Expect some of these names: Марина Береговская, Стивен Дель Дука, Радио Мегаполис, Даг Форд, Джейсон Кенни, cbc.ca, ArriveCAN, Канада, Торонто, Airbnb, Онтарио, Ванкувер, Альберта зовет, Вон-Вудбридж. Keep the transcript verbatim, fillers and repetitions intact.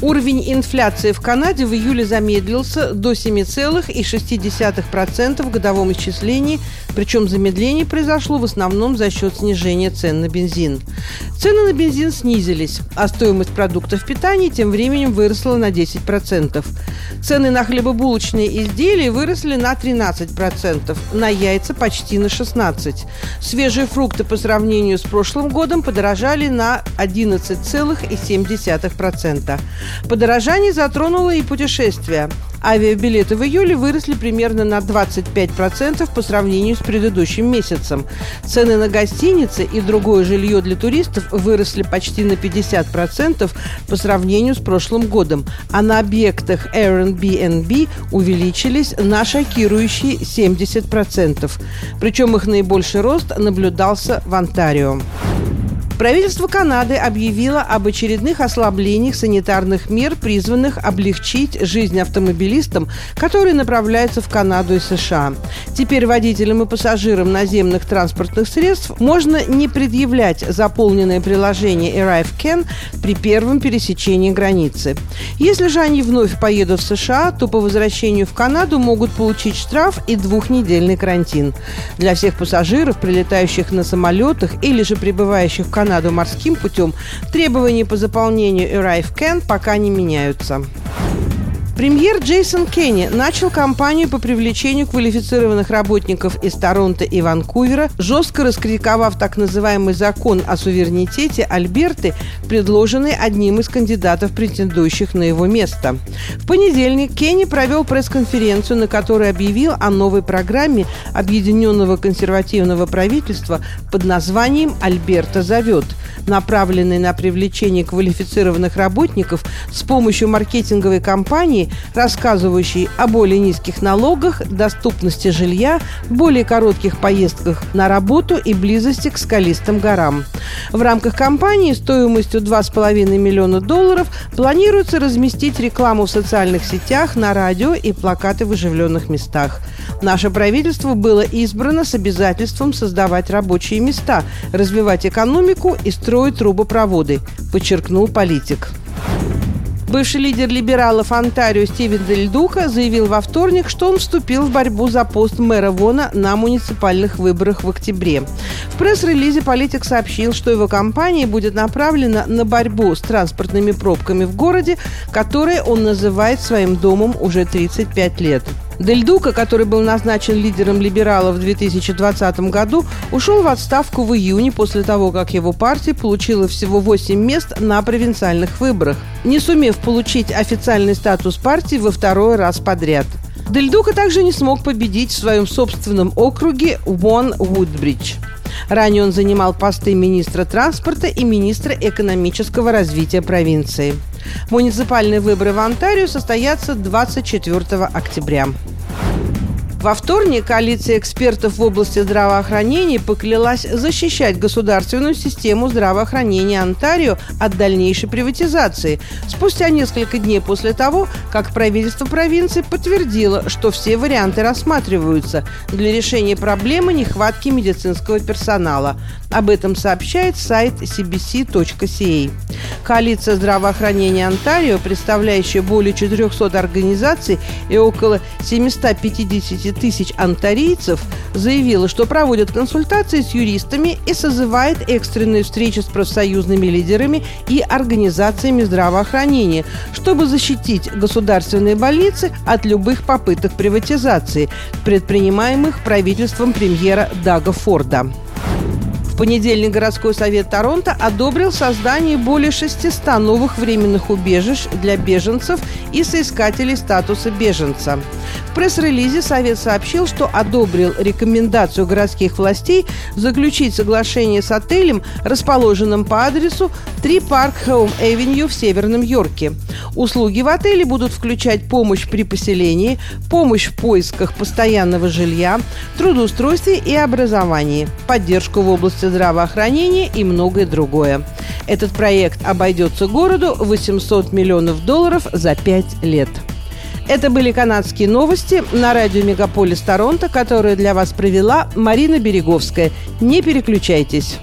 Уровень инфляции в Канаде в июле замедлился до семь целых шесть десятых процента в годовом исчислении, причем замедление произошло в основном за счет снижения цен на бензин. Цены на бензин снизились, а стоимость продуктов питания тем временем выросла на десять процентов. Цены на хлебобулочные изделия выросли на тринадцать процентов, на яйца почти на шестнадцать процентов. Свежие фрукты по сравнению с прошлым годом подорожали на одиннадцать целых семь десятых процента. Подорожание затронуло и путешествия. Авиабилеты в июле выросли примерно на двадцать пять процентов по сравнению с предыдущим месяцем. Цены на гостиницы и другое жилье для туристов выросли почти на пятьдесят процентов по сравнению с прошлым годом, а на объектах Airbnb увеличились на шокирующие семьдесят процентов. Причем их наибольший рост наблюдался в Онтарио. Правительство Канады объявило об очередных ослаблениях санитарных мер, призванных облегчить жизнь автомобилистам, которые направляются в Канаду и США. Теперь водителям и пассажирам наземных транспортных средств можно не предъявлять заполненное приложение ArriveCAN при первом пересечении границы. Если же они вновь поедут в США, то по возвращению в Канаду могут получить штраф и двухнедельный карантин. Для всех пассажиров, прилетающих на самолетах или же прибывающих в Канаду, Канаду морским путем, требования по заполнению ArriveCAN пока не меняются. Премьер Джейсон Кенни начал кампанию по привлечению квалифицированных работников из Торонто и Ванкувера, жестко раскритиковав так называемый закон о суверенитете Альберты, предложенный одним из кандидатов, претендующих на его место. В понедельник Кенни провел пресс-конференцию, на которой объявил о новой программе Объединенного консервативного правительства под названием «Альберта зовет», направленной на привлечение квалифицированных работников с помощью маркетинговой кампании, рассказывающий о более низких налогах, доступности жилья, более коротких поездках на работу и близости к скалистым горам. В рамках кампании стоимостью два с половиной миллиона долларов планируется разместить рекламу в социальных сетях, на радио и плакаты в оживленных местах. Наше правительство было избрано с обязательством создавать рабочие места, развивать экономику и строить трубопроводы, подчеркнул политик. Бывший лидер либералов Онтарио Стивен Дель Дука заявил во вторник, что он вступил в борьбу за пост мэра Вона на муниципальных выборах в октябре. В пресс-релизе политик сообщил, что его кампания будет направлена на борьбу с транспортными пробками в городе, которые он называет своим домом уже тридцать пять лет. Дель Дука, который был назначен лидером либералов в две тысячи двадцатом году, ушел в отставку в июне после того, как его партия получила всего восемь мест на провинциальных выборах, не сумев получить официальный статус партии во второй раз подряд. Дель Дука также не смог победить в своем собственном округе Вон-Вудбридж. Ранее он занимал посты министра транспорта и министра экономического развития провинции. Муниципальные выборы в Онтарио состоятся двадцать четвёртого октября. Во вторник коалиция экспертов в области здравоохранения поклялась защищать государственную систему здравоохранения Онтарио от дальнейшей приватизации, спустя несколько дней после того, как правительство провинции подтвердило, что все варианты рассматриваются для решения проблемы нехватки медицинского персонала. Об этом сообщает сайт си би си точка си эй. Коалиция здравоохранения Онтарио, представляющая более четыреста организаций и около семьсот пятьдесят тысяч онтарийцев, заявила, что проводит консультации с юристами и созывает экстренные встречи с профсоюзными лидерами и организациями здравоохранения, чтобы защитить государственные больницы от любых попыток приватизации, предпринимаемых правительством премьера Дага Форда. В понедельник городской совет Торонто одобрил создание более шестисот новых временных убежищ для беженцев и соискателей статуса беженца. В пресс-релизе совет сообщил, что одобрил рекомендацию городских властей заключить соглашение с отелем, расположенным по адресу три Парк Хоум Эвеню в Северном Йорке. Услуги в отеле будут включать помощь при поселении, помощь в поисках постоянного жилья, трудоустройстве и образовании, поддержку в области продукты здравоохранения и многое другое. Этот проект обойдется городу восемьсот миллионов долларов за пять лет. Это были канадские новости на радио «Мегаполис Торонто», которые для вас провела Марина Береговская. Не переключайтесь.